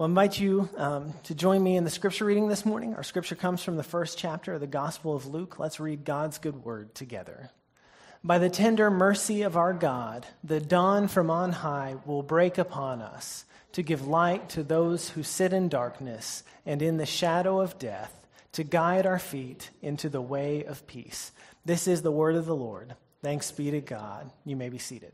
Well, I invite you to join me in the scripture reading this morning. Our scripture comes from the first chapter of the Gospel of Luke. Let's read God's good word together. By the tender mercy of our God, the dawn from on high will break upon us to give light to those who sit in darkness and in the shadow of death, to guide our feet into the way of peace. This is the word of the Lord. Thanks be to God. You may be seated.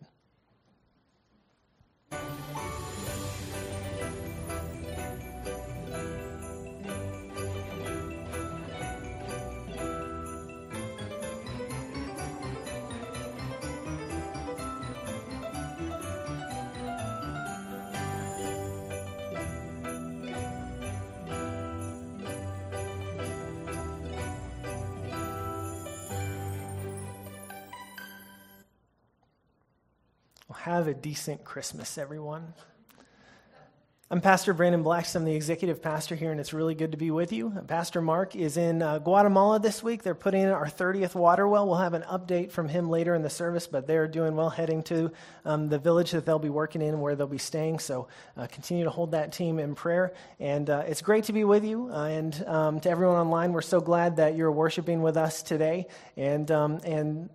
Have a decent Christmas, everyone. I'm Pastor Brandon Blacks. I'm the executive pastor here, and it's really good to be with you. Pastor Mark is in Guatemala this week. They're putting in our 30th water well. We'll have an update from him later in the service, but they're doing well, heading to the village that they'll be working in, where they'll be staying. So continue to hold that team in prayer. And it's great to be with you. And to everyone online, we're so glad that you're worshiping with us today. And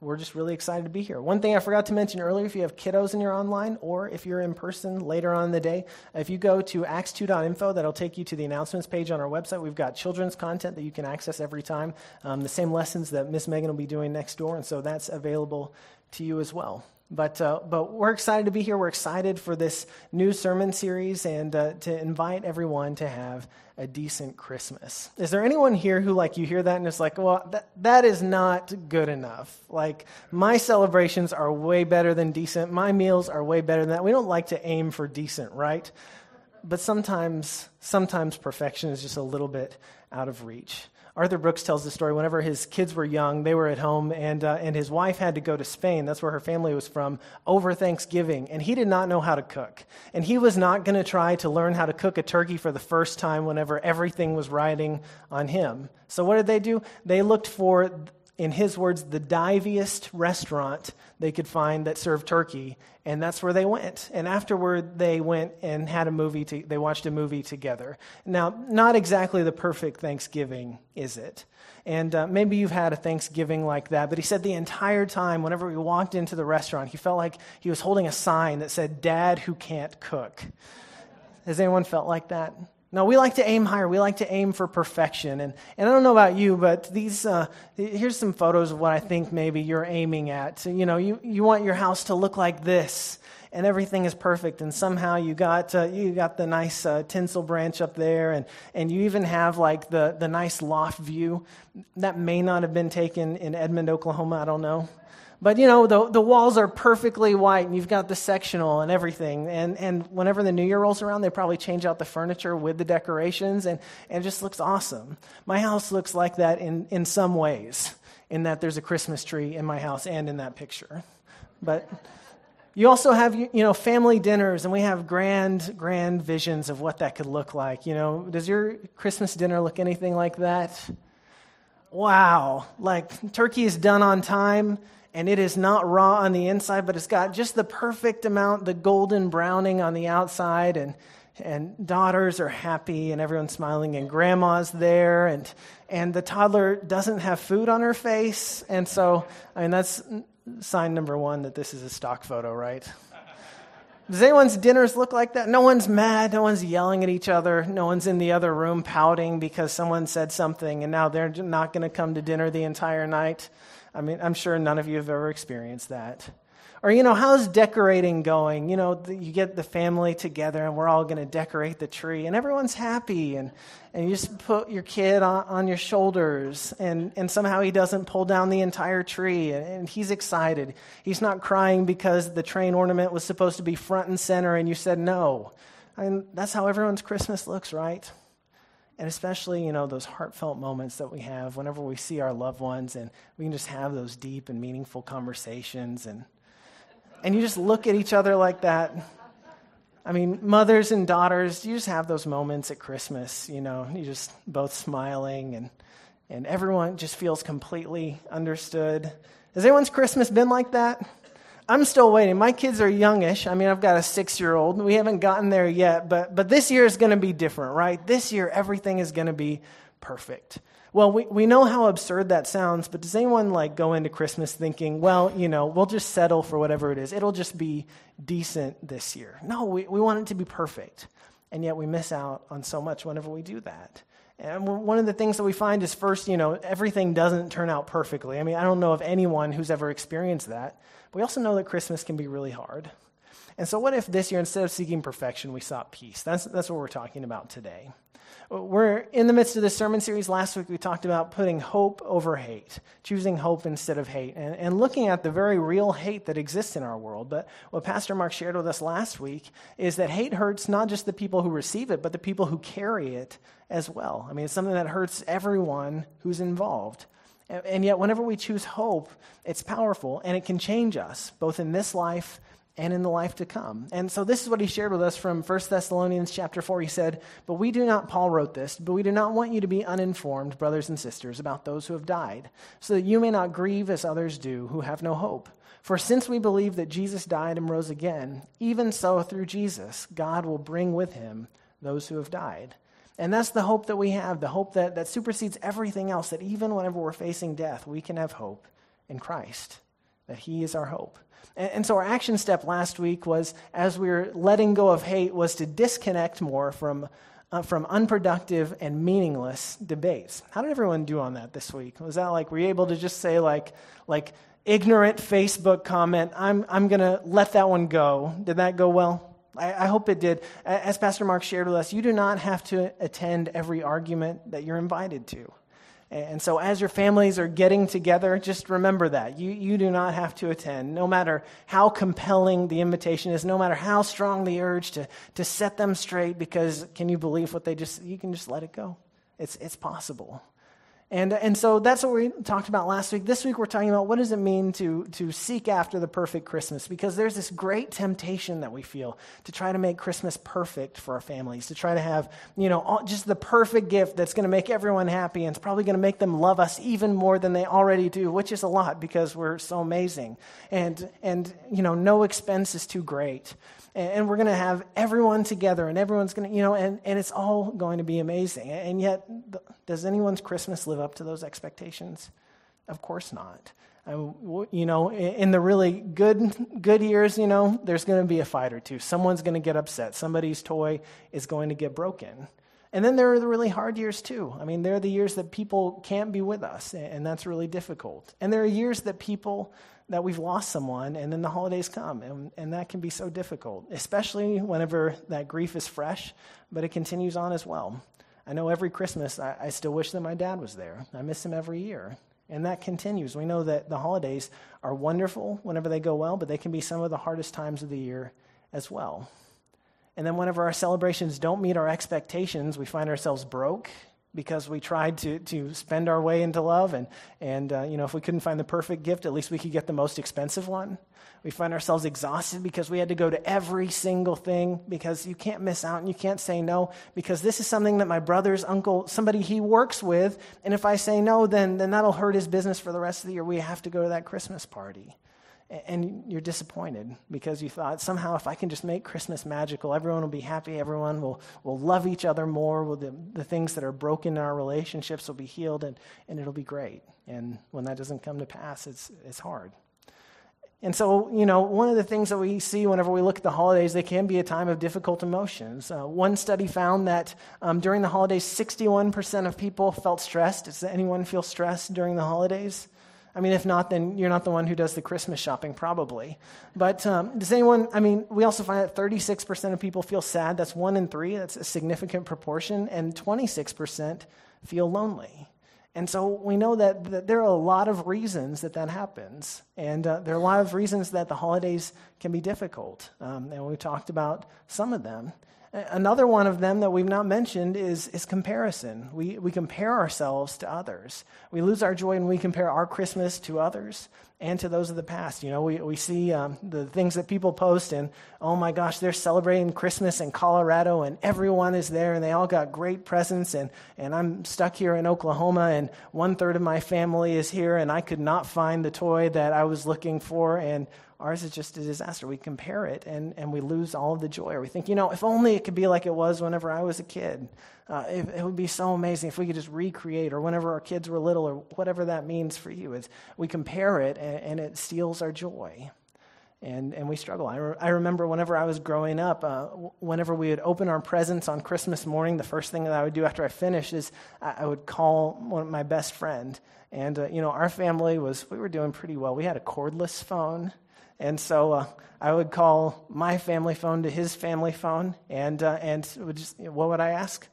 we're just really excited to be here. One thing I forgot to mention earlier, if you have kiddos and you're online, or if you're in person later on in the day, if you go to acts2.info, that'll take you to the announcements page on our website. We've got children's content that you can access every time, the same lessons that Miss Megan will be doing next door, and so that's available to you as well. But we're excited to be here. We're excited for this new sermon series and to invite everyone to have a decent Christmas. Is there anyone here who, like, you hear that and it's like, well, that is not good enough. Like, my celebrations are way better than decent. My meals are way better than that. We don't like to aim for decent, right? But sometimes perfection is just a little bit out of reach. Arthur Brooks tells the story. Whenever his kids were young, they were at home, and his wife had to go to Spain. That's where her family was from, over Thanksgiving, and he did not know how to cook. And he was not going to try to learn how to cook a turkey for the first time whenever everything was riding on him. So what did they do? They looked for, in his words, the diviest restaurant they could find that served turkey, and that's where they went. And afterward, they went and had a movie. They watched a movie together. Now, not exactly the perfect Thanksgiving, is it? And maybe you've had a Thanksgiving like that, but he said the entire time, whenever we walked into the restaurant, he felt like he was holding a sign that said, "Dad who can't cook." Has anyone felt like that? No, we like to aim higher. We like to aim for perfection. And I don't know about you, but these here's some photos of what I think maybe you're aiming at. So, you know, you want your house to look like this, and everything is perfect, and somehow you got the nice tinsel branch up there, and you even have, like, the nice loft view. That may not have been taken in Edmond, Oklahoma, I don't know. But, you know, the walls are perfectly white, and you've got the sectional and everything. And whenever the new year rolls around, they probably change out the furniture with the decorations, and it just looks awesome. My house looks like that in some ways, in that there's a Christmas tree in my house and in that picture. But you also have, you know, family dinners, and we have grand visions of what that could look like. You know, does your Christmas dinner look anything like that? Wow, like, turkey is done on time, and it is not raw on the inside, but it's got just the perfect amount, the golden browning on the outside, and daughters are happy, and everyone's smiling, and grandma's there, and the toddler doesn't have food on her face. And so, I mean, that's sign number one that this is a stock photo, right? Does anyone's dinners look like that? No one's mad. No one's yelling at each other. No one's in the other room pouting because someone said something, and now they're not going to come to dinner the entire night. I mean, I'm sure none of you have ever experienced that. Or, you know, how's decorating going? You know, you get the family together, and we're all going to decorate the tree, and everyone's happy, and you just put your kid on your shoulders, and somehow he doesn't pull down the entire tree, and he's excited. He's not crying because the train ornament was supposed to be front and center, and you said no. I mean, that's how everyone's Christmas looks, right? And especially, you know, those heartfelt moments that we have whenever we see our loved ones, and we can just have those deep and meaningful conversations, and you just look at each other like that. I mean, mothers and daughters, you just have those moments at Christmas, you know, you just both smiling, and everyone just feels completely understood. Has anyone's Christmas been like that? I'm still waiting. My kids are youngish. I mean, I've got a 6-year-old. We haven't gotten there yet, but this year is going to be different, right? This year, everything is going to be perfect. Well, we know how absurd that sounds, but does anyone go into Christmas thinking, well, we'll just settle for whatever it is. It'll just be decent this year. No, we want it to be perfect, and yet we miss out on so much whenever we do that. And one of the things that we find is first, everything doesn't turn out perfectly. I mean, I don't know of anyone who's ever experienced that. We also know that Christmas can be really hard. And so what if this year, instead of seeking perfection, we sought peace? That's what we're talking about today. We're in the midst of this sermon series. Last week, we talked about putting hope over hate, choosing hope instead of hate, and looking at the very real hate that exists in our world. But what Pastor Mark shared with us last week is that hate hurts not just the people who receive it, but the people who carry it as well. I mean, it's something that hurts everyone who's involved. And yet, whenever we choose hope, it's powerful, and it can change us, both in this life and in the life to come. And so this is what he shared with us from 1 Thessalonians chapter 4. He said, Paul wrote this, but we do not want you to be uninformed, brothers and sisters, about those who have died, so that you may not grieve as others do who have no hope. For since we believe that Jesus died and rose again, even so through Jesus, God will bring with him those who have died. And that's the hope that we have, the hope that supersedes everything else, that even whenever we're facing death, we can have hope in Christ, that he is our hope. And so our action step last week was, as we were letting go of hate, was to disconnect more from unproductive and meaningless debates. How did everyone do on that this week? Was that were you able to just say like ignorant Facebook comment, I'm going to let that one go? Did that go well? I hope it did. As Pastor Mark shared with us, you do not have to attend every argument that you're invited to. And so as your families are getting together, just remember that. You do not have to attend, no matter how compelling the invitation is, no matter how strong the urge to set them straight, because can you believe what you can just let it go. It's possible. And so that's what we talked about last week. This week we're talking about what does it mean to seek after the perfect Christmas, because there's this great temptation that we feel to try to make Christmas perfect for our families, to try to have just the perfect gift that's going to make everyone happy, and it's probably going to make them love us even more than they already do, which is a lot because we're so amazing. And no expense is too great. And we're going to have everyone together, and everyone's going to, and it's all going to be amazing. And yet, does anyone's Christmas live up to those expectations? Of course not. In the really good years, there's going to be a fight or two. Someone's going to get upset. Somebody's toy is going to get broken. And then there are the really hard years, too. I mean, there are the years that people can't be with us, and that's really difficult. And there are years that that we've lost someone, and then the holidays come, and that can be so difficult, especially whenever that grief is fresh, but it continues on as well. I know every Christmas, I still wish that my dad was there. I miss him every year, and that continues. We know that the holidays are wonderful whenever they go well, but they can be some of the hardest times of the year as well. And then whenever our celebrations don't meet our expectations, we find ourselves broke because we tried to spend our way into love. And if we couldn't find the perfect gift, at least we could get the most expensive one. We find ourselves exhausted because we had to go to every single thing, because you can't miss out and you can't say no, because this is something that my brother's uncle, somebody he works with, and if I say no, then that'll hurt his business for the rest of the year. We have to go to that Christmas party. And you're disappointed because you thought, somehow if I can just make Christmas magical, everyone will be happy, everyone will love each other more, the things that are broken in our relationships will be healed, and it'll be great. And when that doesn't come to pass, it's hard. And so, one of the things that we see whenever we look at the holidays, they can be a time of difficult emotions. One study found that during the holidays, 61% of people felt stressed. Does anyone feel stressed during the holidays? I mean, if not, then you're not the one who does the Christmas shopping, probably. But we also find that 36% of people feel sad. That's 1 in 3. That's a significant proportion. And 26% feel lonely. And so we know that there are a lot of reasons that happens. And there are a lot of reasons that the holidays can be difficult. And we talked about some of them. Another one of them that we've not mentioned is comparison. We compare ourselves to others. We lose our joy when we compare our Christmas to others and to those of the past. We see the things that people post, and oh my gosh, they're celebrating Christmas in Colorado, and everyone is there, and they all got great presents, and I'm stuck here in Oklahoma, and 1/3 of my family is here, and I could not find the toy that I was looking for, and Ours is just a disaster. We compare it, and we lose all of the joy. Or we think, you know, if only it could be like it was whenever I was a kid. It would be so amazing if we could just recreate, or whenever our kids were little, or whatever that means for you. It's, we compare it, and it steals our joy. And we struggle. I remember whenever I was growing up, whenever we would open our presents on Christmas morning, the first thing that I would do after I finished is I would call one of my best friend. And, you know, our family we were doing pretty well. We had a cordless phone. And so I would call my family phone to his family phone. And would just, what would I ask?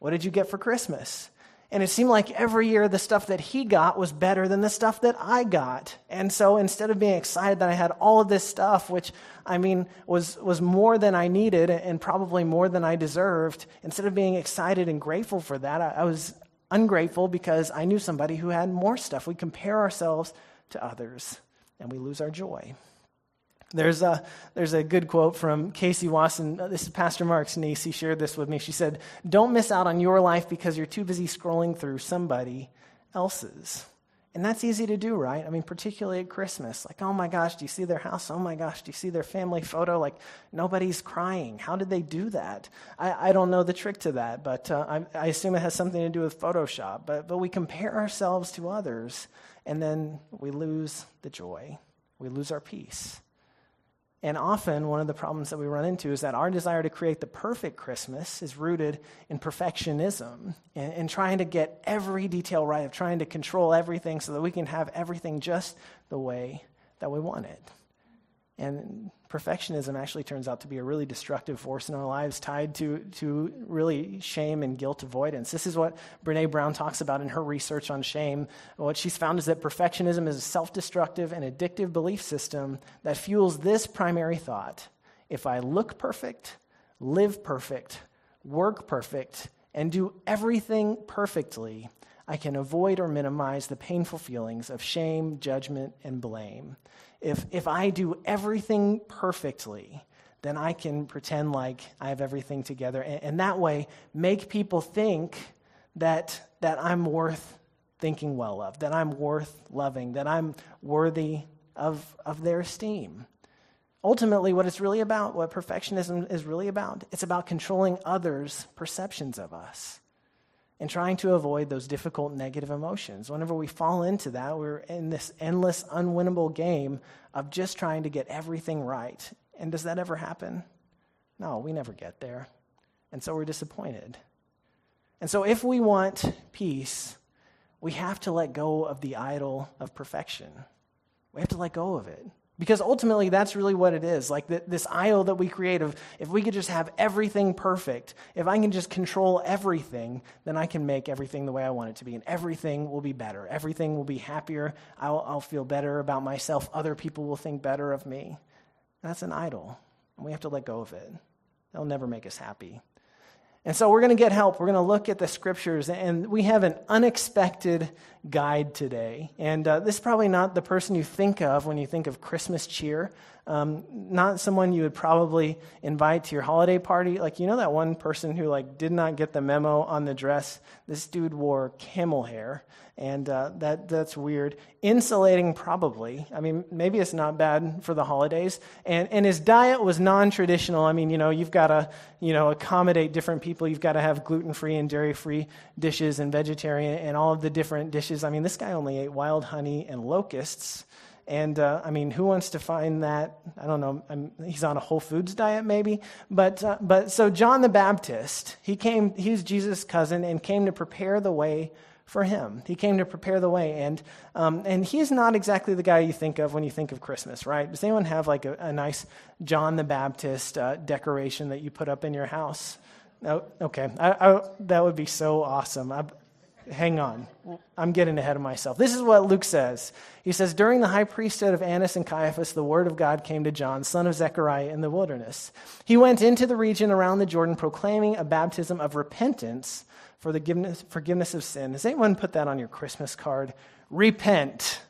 What did you get for Christmas? And it seemed like every year the stuff that he got was better than the stuff that I got. And so instead of being excited that I had all of this stuff, which, I mean, was more than I needed and probably more than I deserved, instead of being excited and grateful for that, I was ungrateful because I knew somebody who had more stuff. We compare ourselves to others, and we lose our joy. There's a good quote from Casey Watson. This is Pastor Mark's niece. He shared this with me. She said, "Don't miss out on your life because you're too busy scrolling through somebody else's." And that's easy to do, right? I mean, particularly at Christmas. Like, oh my gosh, do you see their house? Oh my gosh, do you see their family photo? Like, nobody's crying. How did they do that? I don't know the trick to that, but I assume it has something to do with Photoshop. But we compare ourselves to others, and then we lose the joy. We lose our peace. And often, one of the problems that we run into is that our desire to create the perfect Christmas is rooted in perfectionism and trying to get every detail right, of trying to control everything so that we can have everything just the way that we want it. And perfectionism actually turns out to be a really destructive force in our lives, tied to really shame and guilt avoidance. This is what Brené Brown talks about in her research on shame. What she's found is that perfectionism is a self-destructive and addictive belief system that fuels this primary thought: if I look perfect, live perfect, work perfect, and do everything perfectly, I can avoid or minimize the painful feelings of shame, judgment, and blame. If I do everything perfectly, then I can pretend like I have everything together, and that way make people think that I'm worth thinking well of, that I'm worth loving, that I'm worthy of their esteem. Ultimately, what it's really about, what perfectionism is really about, it's about controlling others' perceptions of us, and trying to avoid those difficult negative emotions. Whenever we fall into that, we're in this endless, unwinnable game of just trying to get everything right. And does that ever happen? No, we never get there. And so we're disappointed. And so if we want peace, we have to let go of the idol of perfection. We have to let go of it. Because ultimately, that's really what it is. Like this idol that we create of, if we could just have everything perfect, if I can just control everything, then I can make everything the way I want it to be, and everything will be better. Everything will be happier. I'll feel better about myself. Other people will think better of me. That's an idol, and we have to let go of it. That'll never make us happy. And so we're going to get help. We're going to look at the scriptures, and we have an unexpected guide today. And this is probably not the person you think of when you think of Christmas cheer, not someone you would probably invite to your holiday party. Like, you know that one person who, like, did not get the memo on the dress? This dude wore camel hair, and that's weird. Insulating, probably. I mean, maybe it's not bad for the holidays. And his diet was non-traditional. I mean, you know, you've got to, you know, accommodate different people. You've got to have gluten-free and dairy-free dishes and vegetarian and all of the different dishes. I mean, this guy only ate wild honey and locusts. And, I mean, who wants to find that? I don't know. He's on a Whole Foods diet, maybe. But so John the Baptist, he's Jesus' cousin and came to prepare the way for him. He came to prepare the way, and he's not exactly the guy you think of when you think of Christmas, right? Does anyone have, like, a nice John the Baptist decoration that you put up in your house? No? Okay. I that would be so awesome. Hang on. I'm getting ahead of myself. This is what Luke says. He says, "During the high priesthood of Annas and Caiaphas, the word of God came to John, son of Zechariah, in the wilderness. He went into the region around the Jordan, proclaiming a baptism of repentance for the forgiveness of sin." Has anyone put that on your Christmas card? Repent.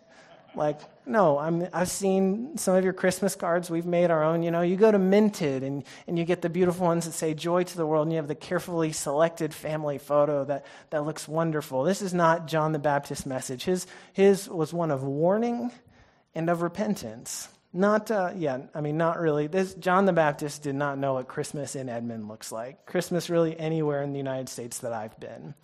Like, no, I've seen some of your Christmas cards. We've made our own. You know, you go to Minted, and you get the beautiful ones that say "Joy to the World," and you have the carefully selected family photo that looks wonderful. This is not John the Baptist's message. His was one of warning and of repentance. Not really. This John the Baptist did not know what Christmas in Edmond looks like. Christmas really anywhere in the United States that I've been.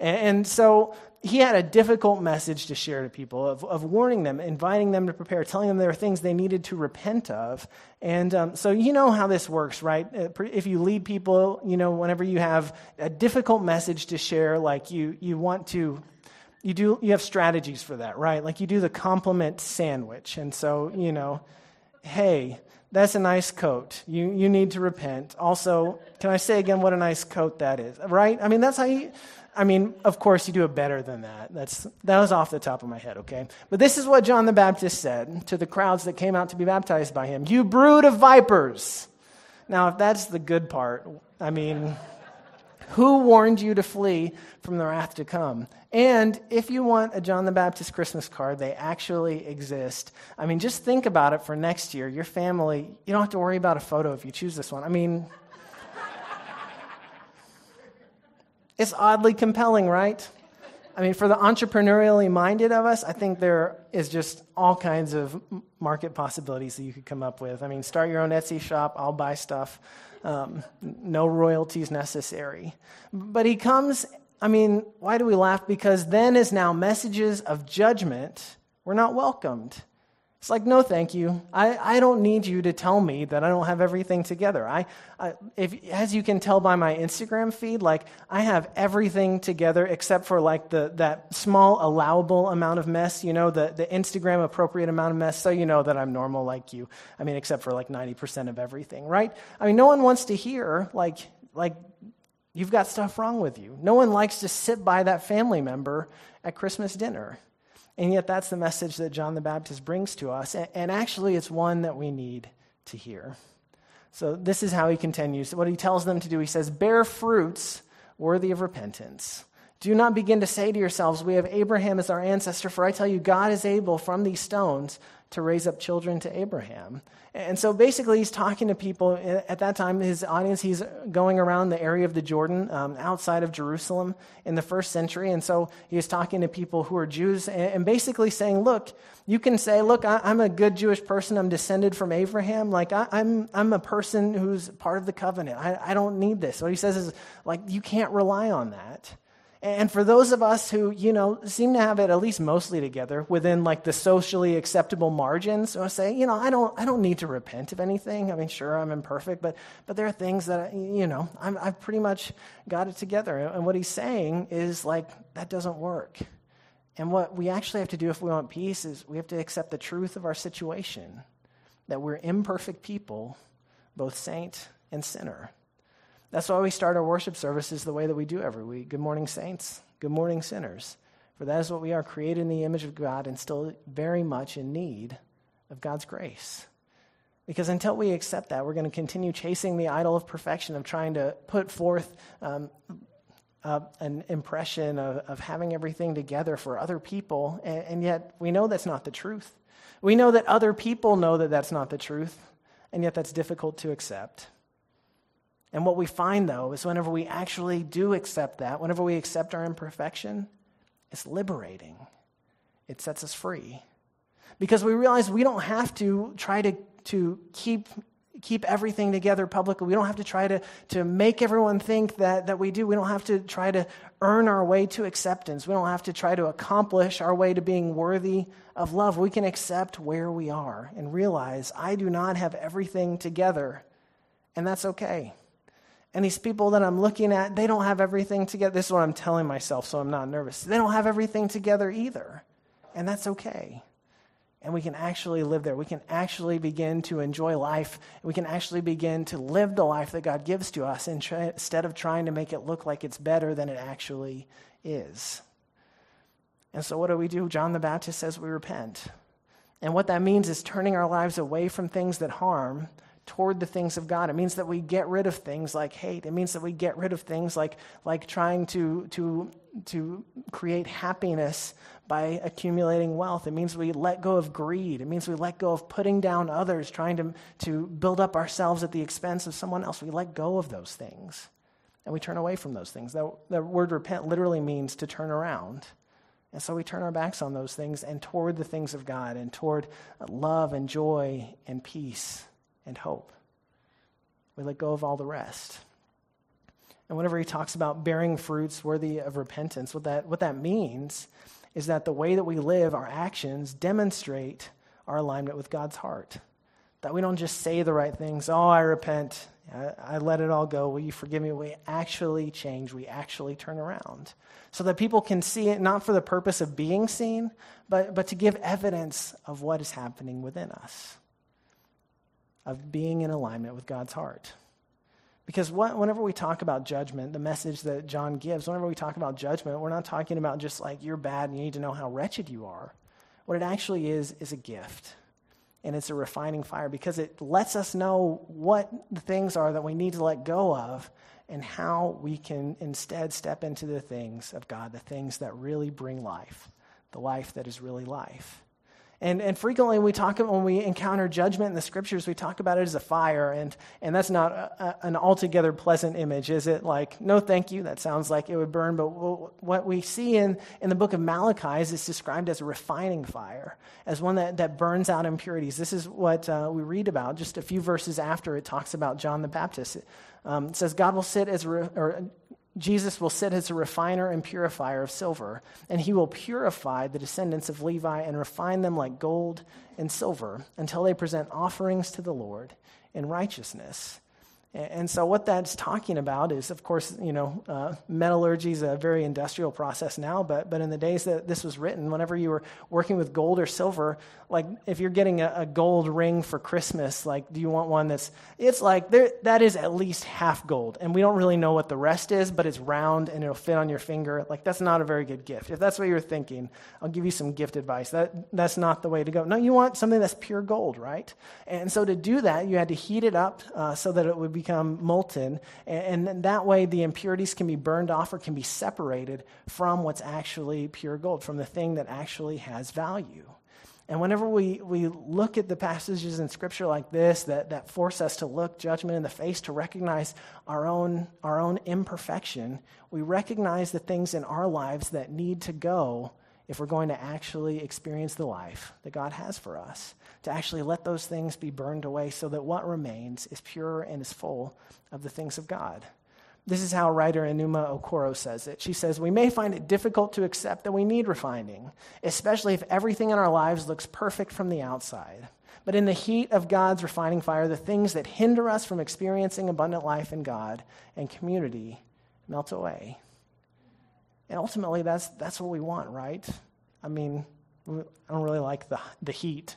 And so he had a difficult message to share to people of warning them, inviting them to prepare, telling them there were things they needed to repent of. And so you know how this works, right? If you lead people, you know, whenever you have a difficult message to share, like you want to... You have strategies for that, right? Like you do the compliment sandwich. And so, you know, hey, that's a nice coat. You need to repent. Also, can I say again what a nice coat that is, right? I mean, that's how you... I mean, of course, you do it better than that. That was off the top of my head, okay? But this is what John the Baptist said to the crowds that came out to be baptized by him. You brood of vipers. Now, if that's the good part, I mean, who warned you to flee from the wrath to come? And if you want a John the Baptist Christmas card, they actually exist. I mean, just think about it for next year. Your family, you don't have to worry about a photo if you choose this one. I mean... It's oddly compelling, right? I mean, for the entrepreneurially minded of us, I think there is just all kinds of market possibilities that you could come up with. I mean, start your own Etsy shop, I'll buy stuff. No royalties necessary. But he comes, I mean, why do we laugh? Because then is now messages of judgment were not welcomed. It's like, no, thank you. I don't need you to tell me that I don't have everything together. As you can tell by my Instagram feed, like I have everything together except for like that small allowable amount of mess, you know, the Instagram appropriate amount of mess. So you know that I'm normal like you. I mean, except for like 90% of everything, right? I mean, no one wants to hear like you've got stuff wrong with you. No one likes to sit by that family member at Christmas dinner. And yet that's the message that John the Baptist brings to us. And actually, it's one that we need to hear. So this is how he continues. What he tells them to do, he says, bear fruits worthy of repentance. Do not begin to say to yourselves, we have Abraham as our ancestor, for I tell you, God is able from these stones to raise up children to Abraham. And so basically he's talking to people at that time, his audience, he's going around the area of the Jordan outside of Jerusalem in the first century. And so he was talking to people who are Jews and basically saying, look, you can say, look, I'm a good Jewish person. I'm descended from Abraham. Like I'm a person who's part of the covenant. I don't need this. What he says is like, you can't rely on that. And for those of us who, you know, seem to have it at least mostly together within like the socially acceptable margins, I say, you know, I don't need to repent of anything. I mean, sure, I'm imperfect, but there are things that, you know, I've pretty much got it together. And what he's saying is like, that doesn't work. And what we actually have to do if we want peace is we have to accept the truth of our situation, that we're imperfect people, both saint and sinner. That's why we start our worship services the way that we do every week. Good morning, saints. Good morning, sinners. For that is what we are, created in the image of God and still very much in need of God's grace. Because until we accept that, we're going to continue chasing the idol of perfection, of trying to put forth an impression of having everything together for other people. And yet we know that's not the truth. We know that other people know that that's not the truth. And yet that's difficult to accept. And what we find, though, is whenever we actually do accept that, whenever we accept our imperfection, it's liberating. It sets us free. Because we realize we don't have to try to keep everything together publicly. We don't have to try to make everyone think that we do. We don't have to try to earn our way to acceptance. We don't have to try to accomplish our way to being worthy of love. We can accept where we are and realize I do not have everything together, and that's okay. And these people that I'm looking at, they don't have everything together. This is what I'm telling myself, so I'm not nervous. They don't have everything together either. And that's okay. And we can actually live there. We can actually begin to enjoy life. We can actually begin to live the life that God gives to us instead of trying to make it look like it's better than it actually is. And so what do? John the Baptist says we repent. And what that means is turning our lives away from things that harm toward the things of God. It means that we get rid of things like hate. It means that we get rid of things like trying to create happiness by accumulating wealth. It means we let go of greed. It means we let go of putting down others, trying to build up ourselves at the expense of someone else. We let go of those things, and we turn away from those things. That word repent literally means to turn around And so we turn our backs on those things and toward the things of God and toward love and joy and peace and hope. We let go of all the rest. And whenever he talks about bearing fruits worthy of repentance, what that means is that the way that we live, our actions, demonstrate our alignment with God's heart. That we don't just say the right things, oh, I repent, I let it all go, will you forgive me? We actually change, we actually turn around. So that people can see it, not for the purpose of being seen, but to give evidence of what is happening within us, of being in alignment with God's heart. Because whenever we talk about judgment, the message that John gives, whenever we talk about judgment, we're not talking about just like you're bad and you need to know how wretched you are. What it actually is a gift. And it's a refining fire because it lets us know what the things are that we need to let go of and how we can instead step into the things of God, the things that really bring life, the life that is really life. And frequently we talk about when we encounter judgment in the scriptures, we talk about it as a fire, and that's not an altogether pleasant image, is it? Like, no thank you, that sounds like it would burn, but what we see in the book of Malachi is it's described as a refining fire, as one that burns out impurities. This is what we read about just a few verses after it talks about John the Baptist. It says, Jesus will sit as a refiner and purifier of silver, and he will purify the descendants of Levi and refine them like gold and silver until they present offerings to the Lord in righteousness. And so what that's talking about is, of course, metallurgy is a very industrial process now, but in the days that this was written, whenever you were working with gold or silver, like if you're getting a gold ring for Christmas, like do you want one that is at least half gold, and we don't really know what the rest is, but it's round and it'll fit on your finger. Like that's not a very good gift. If that's what you're thinking, I'll give you some gift advice. That's not the way to go. No, you want something that's pure gold, right? And so to do that, you had to heat it up so that it would become molten, and that way the impurities can be burned off or can be separated from what's actually pure gold, from the thing that actually has value. And whenever we look at the passages in Scripture like this that force us to look judgment in the face, to recognize our own imperfection, we recognize the things in our lives that need to go if we're going to actually experience the life that God has for us, to actually let those things be burned away so that what remains is pure and is full of the things of God. This is how writer Enuma Okoro says it. She says, we may find it difficult to accept that we need refining, especially if everything in our lives looks perfect from the outside. But in the heat of God's refining fire, the things that hinder us from experiencing abundant life in God and community melt away. And ultimately, that's what we want, right? I mean, I don't really like the heat,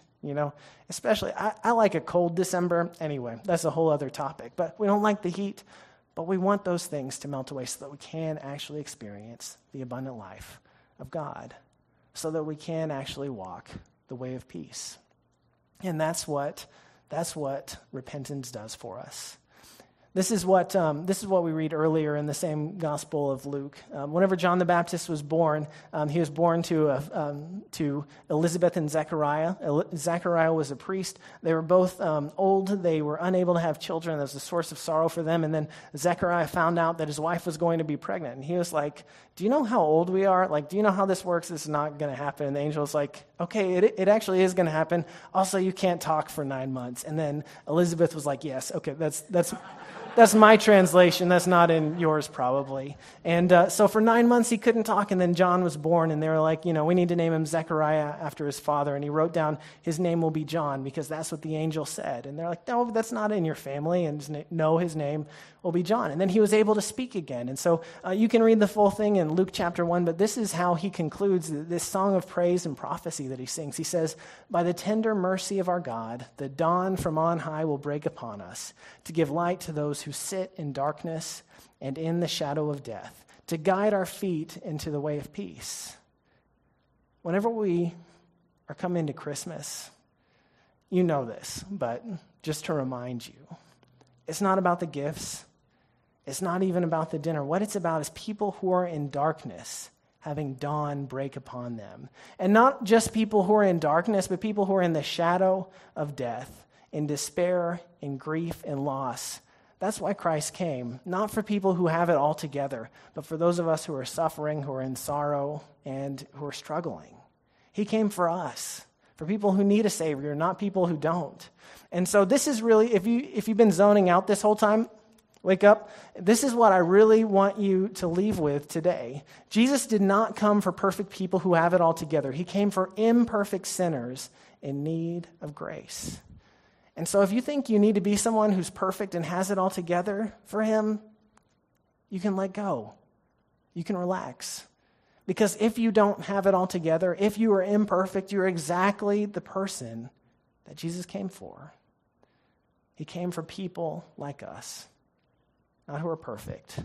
especially I like a cold December. Anyway, that's a whole other topic. But we don't like the heat, but we want those things to melt away so that we can actually experience the abundant life of God, so that we can actually walk the way of peace. And that's what repentance does for us. This is what we read earlier in the same Gospel of Luke. Whenever John the Baptist was born, he was born to Elizabeth and Zechariah. Zechariah was a priest. They were both old. They were unable to have children. That was a source of sorrow for them. And then Zechariah found out that his wife was going to be pregnant. And he was like, do you know how old we are? Like, do you know how this works? It's not going to happen. And the angel was like, okay, it actually is going to happen. Also, you can't talk for 9 months. And then Elizabeth was like, yes, okay, that's my translation. That's not in yours, probably. And so for 9 months, he couldn't talk, and then John was born, and they were like, we need to name him Zechariah after his father, and he wrote down, his name will be John, because that's what the angel said. And they're like, no, that's not in your family, and no, his name will be John. And then he was able to speak again. And so you can read the full thing in Luke chapter 1, but this is how he concludes this song of praise and prophecy that he sings. He says, by the tender mercy of our God, the dawn from on high will break upon us to give light to those who sit in darkness and in the shadow of death, to guide our feet into the way of peace. Whenever we are coming to Christmas, you know this, but just to remind you, it's not about the gifts. It's not even about the dinner. What it's about is people who are in darkness having dawn break upon them. And not just people who are in darkness, but people who are in the shadow of death, in despair, in grief, in loss, That's why Christ came, not for people who have it all together, but for those of us who are suffering, who are in sorrow, and who are struggling. He came for us, for people who need a Savior, not people who don't. And so this is really, if you've been zoning out this whole time, wake up. This is what I really want you to leave with today. Jesus did not come for perfect people who have it all together. He came for imperfect sinners in need of grace. And so if you think you need to be someone who's perfect and has it all together for him, you can let go. You can relax. Because if you don't have it all together, if you are imperfect, you're exactly the person that Jesus came for. He came for people like us, not who are perfect,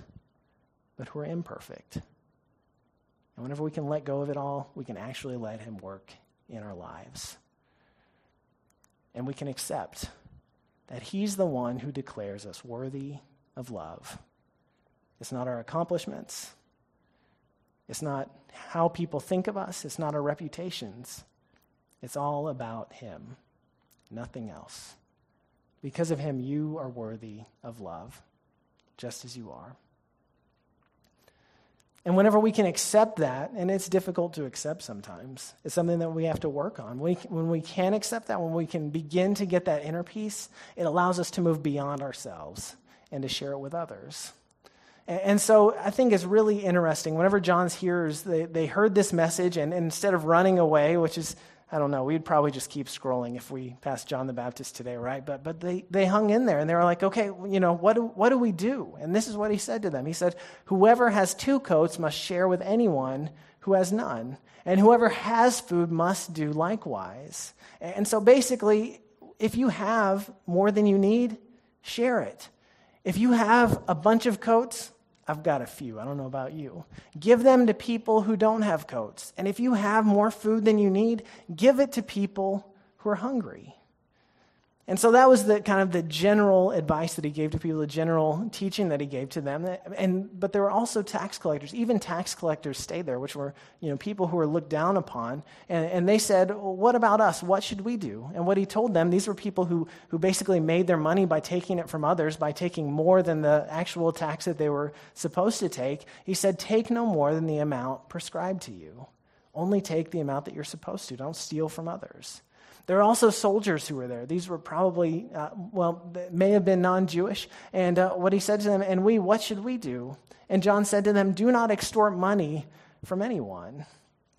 but who are imperfect. And whenever we can let go of it all, we can actually let him work in our lives. And we can accept that he's the one who declares us worthy of love. It's not our accomplishments. It's not how people think of us. It's not our reputations. It's all about him, nothing else. Because of him, you are worthy of love, just as you are. And whenever we can accept that, and it's difficult to accept sometimes, it's something that we have to work on. When we can accept that, when we can begin to get that inner peace, it allows us to move beyond ourselves and to share it with others. And so I think it's really interesting. Whenever John's hearers, they heard this message, and instead of running away, which is, I don't know, we'd probably just keep scrolling if we passed John the Baptist today, right? But they hung in there, and they were like, okay, you know, what do we do? And this is what he said to them. He said, whoever has two coats must share with anyone who has none, and whoever has food must do likewise. And so basically, if you have more than you need, share it. If you have a bunch of coats, I've got a few. I don't know about you. Give them to people who don't have coats. And if you have more food than you need, give it to people who are hungry. And so that was the kind of the general advice that he gave to people, the general teaching that he gave to them. But there were also tax collectors. Even tax collectors stayed there, which were, you know, people who were looked down upon. And they said, well, what about us? What should we do? And what he told them, these were people who basically made their money by taking it from others, by taking more than the actual tax that they were supposed to take. He said, take no more than the amount prescribed to you. Only take the amount that you're supposed to. Don't steal from others. There are also soldiers who were there. These were probably, they may have been non-Jewish. And what he said to them, and what should we do? And John said to them, do not extort money from anyone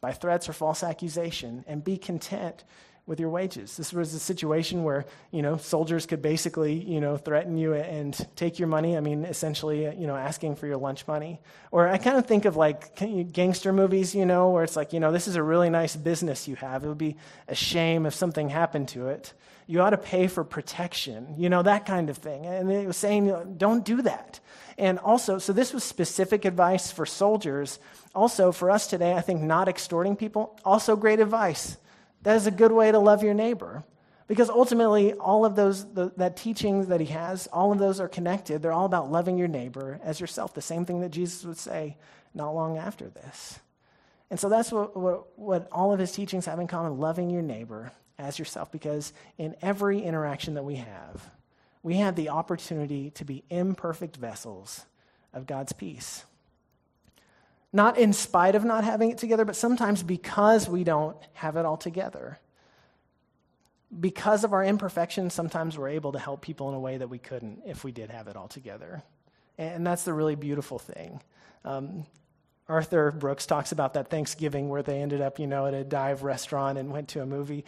by threats or false accusation, and be content with your wages. This was a situation where, you know, soldiers could basically, you know, threaten you and take your money. I mean, essentially, you know, asking for your lunch money. Or I kind of think of like gangster movies, you know, where it's like, you know, this is a really nice business you have. It would be a shame if something happened to it. You ought to pay for protection, you know, that kind of thing. And it was saying, you know, don't do that. And also, so this was specific advice for soldiers. Also, for us today, I think not extorting people, also great advice. That is a good way to love your neighbor, because ultimately all of those, that teaching that he has, all of those are connected. They're all about loving your neighbor as yourself, the same thing that Jesus would say not long after this. And so that's what all of his teachings have in common, loving your neighbor as yourself, because in every interaction that we have the opportunity to be imperfect vessels of God's peace. Not in spite of not having it together, but sometimes because we don't have it all together. Because of our imperfections, sometimes we're able to help people in a way that we couldn't if we did have it all together. And that's the really beautiful thing. Arthur Brooks talks about that Thanksgiving where they ended up, you know, at a dive restaurant and went to a movie.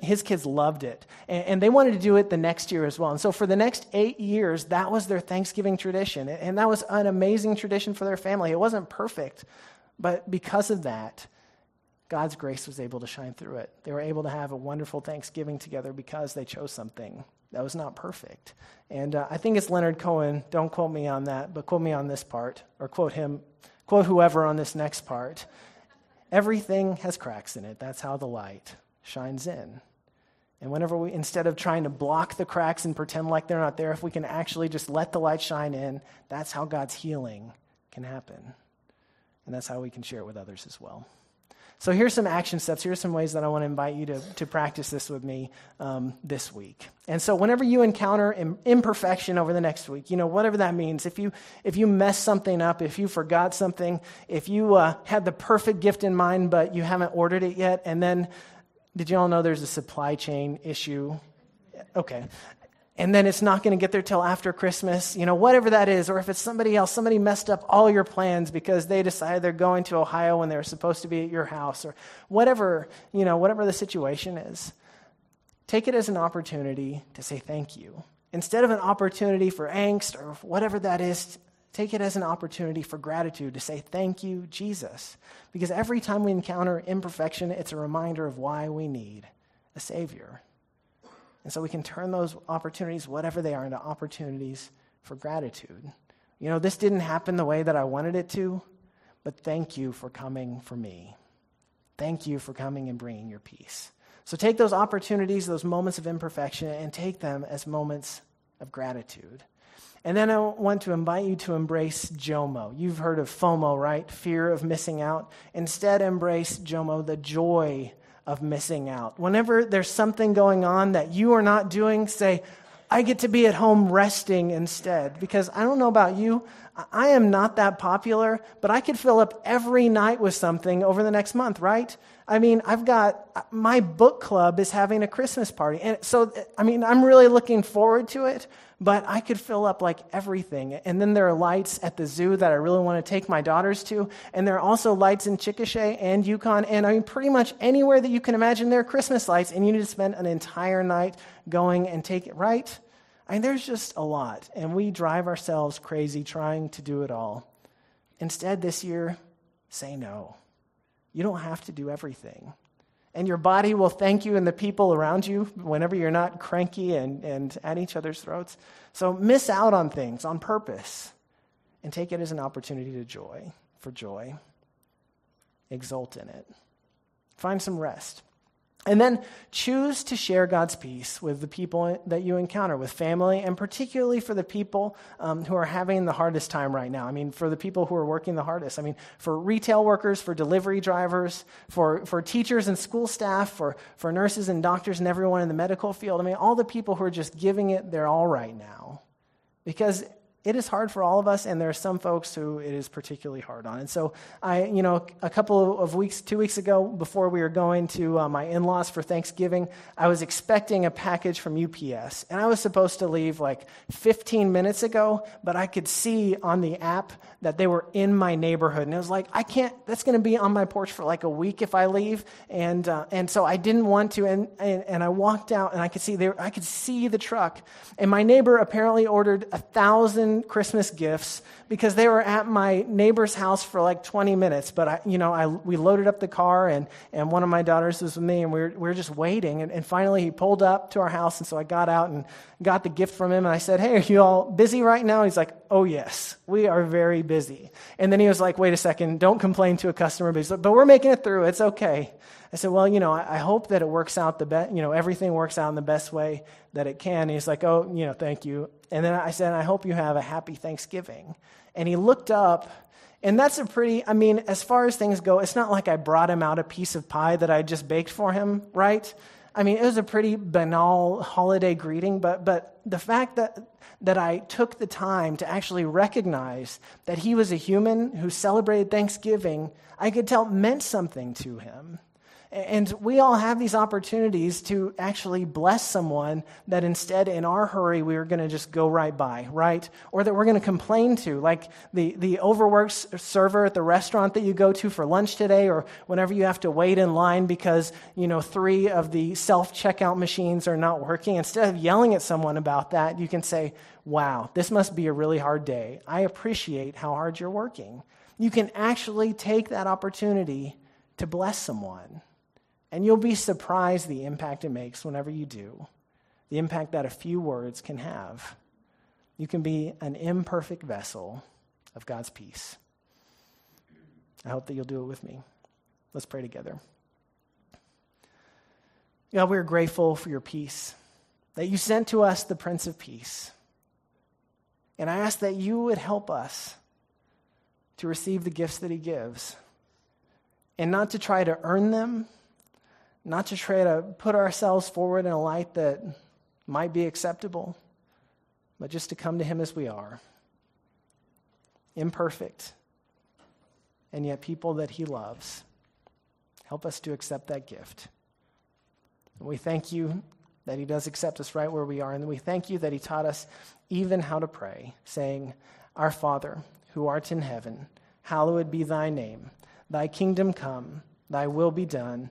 His kids loved it, and they wanted to do it the next year as well. And so for the next 8 years, that was their Thanksgiving tradition, and that was an amazing tradition for their family. It wasn't perfect, but because of that, God's grace was able to shine through it. They were able to have a wonderful Thanksgiving together because they chose something that was not perfect. And I think it's Leonard Cohen. Don't quote me on that, but quote me on this part, or quote him. Quote whoever on this next part. Everything has cracks in it. That's how the light shines in. And whenever we, instead of trying to block the cracks and pretend like they're not there, if we can actually just let the light shine in, that's how God's healing can happen. And that's how we can share it with others as well. So here's some action steps. Here's some ways that I want to invite you to practice this with me this week. And so whenever you encounter imperfection over the next week, you know, whatever that means, if you mess something up, if you forgot something, if you had the perfect gift in mind but you haven't ordered it yet, and then did you all know there's a supply chain issue? Okay. And then it's not going to get there till after Christmas, you know, whatever that is. Or if it's somebody else, somebody messed up all your plans because they decided they're going to Ohio when they were supposed to be at your house, or whatever, you know, whatever the situation is. Take it as an opportunity to say thank you. Instead of an opportunity for angst or whatever that is, take it as an opportunity for gratitude to say thank you, Jesus. Because every time we encounter imperfection, it's a reminder of why we need a Savior. And so we can turn those opportunities, whatever they are, into opportunities for gratitude. You know, this didn't happen the way that I wanted it to, but thank you for coming for me. Thank you for coming and bringing your peace. So take those opportunities, those moments of imperfection, and take them as moments of gratitude. And then I want to invite you to embrace JOMO. You've heard of FOMO, right? Fear of missing out. Instead, embrace JOMO, the joy of missing out. Whenever there's something going on that you are not doing, say, I get to be at home resting instead. Because I don't know about you, I am not that popular, but I could fill up every night with something over the next month, right? I mean, I've got, my book club is having a Christmas party. And so, I mean, I'm really looking forward to it, but I could fill up like everything. And then there are lights at the zoo that I really want to take my daughters to. And there are also lights in Chickasha and Yukon. And I mean, pretty much anywhere that you can imagine there are Christmas lights, and you need to spend an entire night going and take it, right? I mean, there's just a lot. And we drive ourselves crazy trying to do it all. Instead, this year, say no. You don't have to do everything. And your body will thank you and the people around you whenever you're not cranky and at each other's throats. So miss out on things on purpose and take it as an opportunity to joy. Exult in it. Find some rest. And then choose to share God's peace with the people that you encounter, with family, and particularly for the people who are having the hardest time right now. I mean, for the people who are working the hardest. I mean, for retail workers, for delivery drivers, for teachers and school staff, for nurses and doctors and everyone in the medical field. I mean, all the people who are just giving it their all right now. Because it is hard for all of us, and there are some folks who it is particularly hard on. And so two weeks ago, before we were going to my in-laws for Thanksgiving, I was expecting a package from UPS. And I was supposed to leave like 15 minutes ago, but I could see on the app that they were in my neighborhood. And it was like, that's going to be on my porch for like a week if I leave. And so I didn't want to, and I walked out, and I could see the truck. And my neighbor apparently ordered 1,000 Christmas gifts because they were at my neighbor's house for like 20 minutes. But we loaded up the car, and one of my daughters was with me, and we were just waiting. And finally, he pulled up to our house, and so I got out and got the gift from him. And I said, "Hey, are you all busy right now?" He's like, "Oh yes, we are very busy." And then he was like, "Wait a second, don't complain to a customer." But he's like, "But we're making it through. It's okay." I said, "Well, I hope that it works out everything works out in the best way that it can." And he's like, "Oh, thank you." And then I said, "I hope you have a happy Thanksgiving." And he looked up, and that's as far as things go, it's not like I brought him out a piece of pie that I just baked for him, right? I mean, it was a pretty banal holiday greeting, but the fact that I took the time to actually recognize that he was a human who celebrated Thanksgiving, I could tell meant something to him. And we all have these opportunities to actually bless someone that instead in our hurry we are going to just go right by, right? Or that we're going to complain to, like the overworked server at the restaurant that you go to for lunch today, or whenever you have to wait in line because, 3 of the self-checkout machines are not working. Instead of yelling at someone about that, you can say, "Wow, this must be a really hard day. I appreciate how hard you're working." You can actually take that opportunity to bless someone. And you'll be surprised the impact it makes whenever you do, the impact that a few words can have. You can be an imperfect vessel of God's peace. I hope that you'll do it with me. Let's pray together. God, we're grateful for your peace, that you sent to us the Prince of Peace. And I ask that you would help us to receive the gifts that he gives. and not to try to earn them, not to try to put ourselves forward in a light that might be acceptable, but just to come to him as we are, imperfect, and yet people that he loves. Help us to accept that gift. And we thank you that he does accept us right where we are, and we thank you that he taught us even how to pray, saying, Our Father, who art in heaven, hallowed be thy name. Thy kingdom come, thy will be done,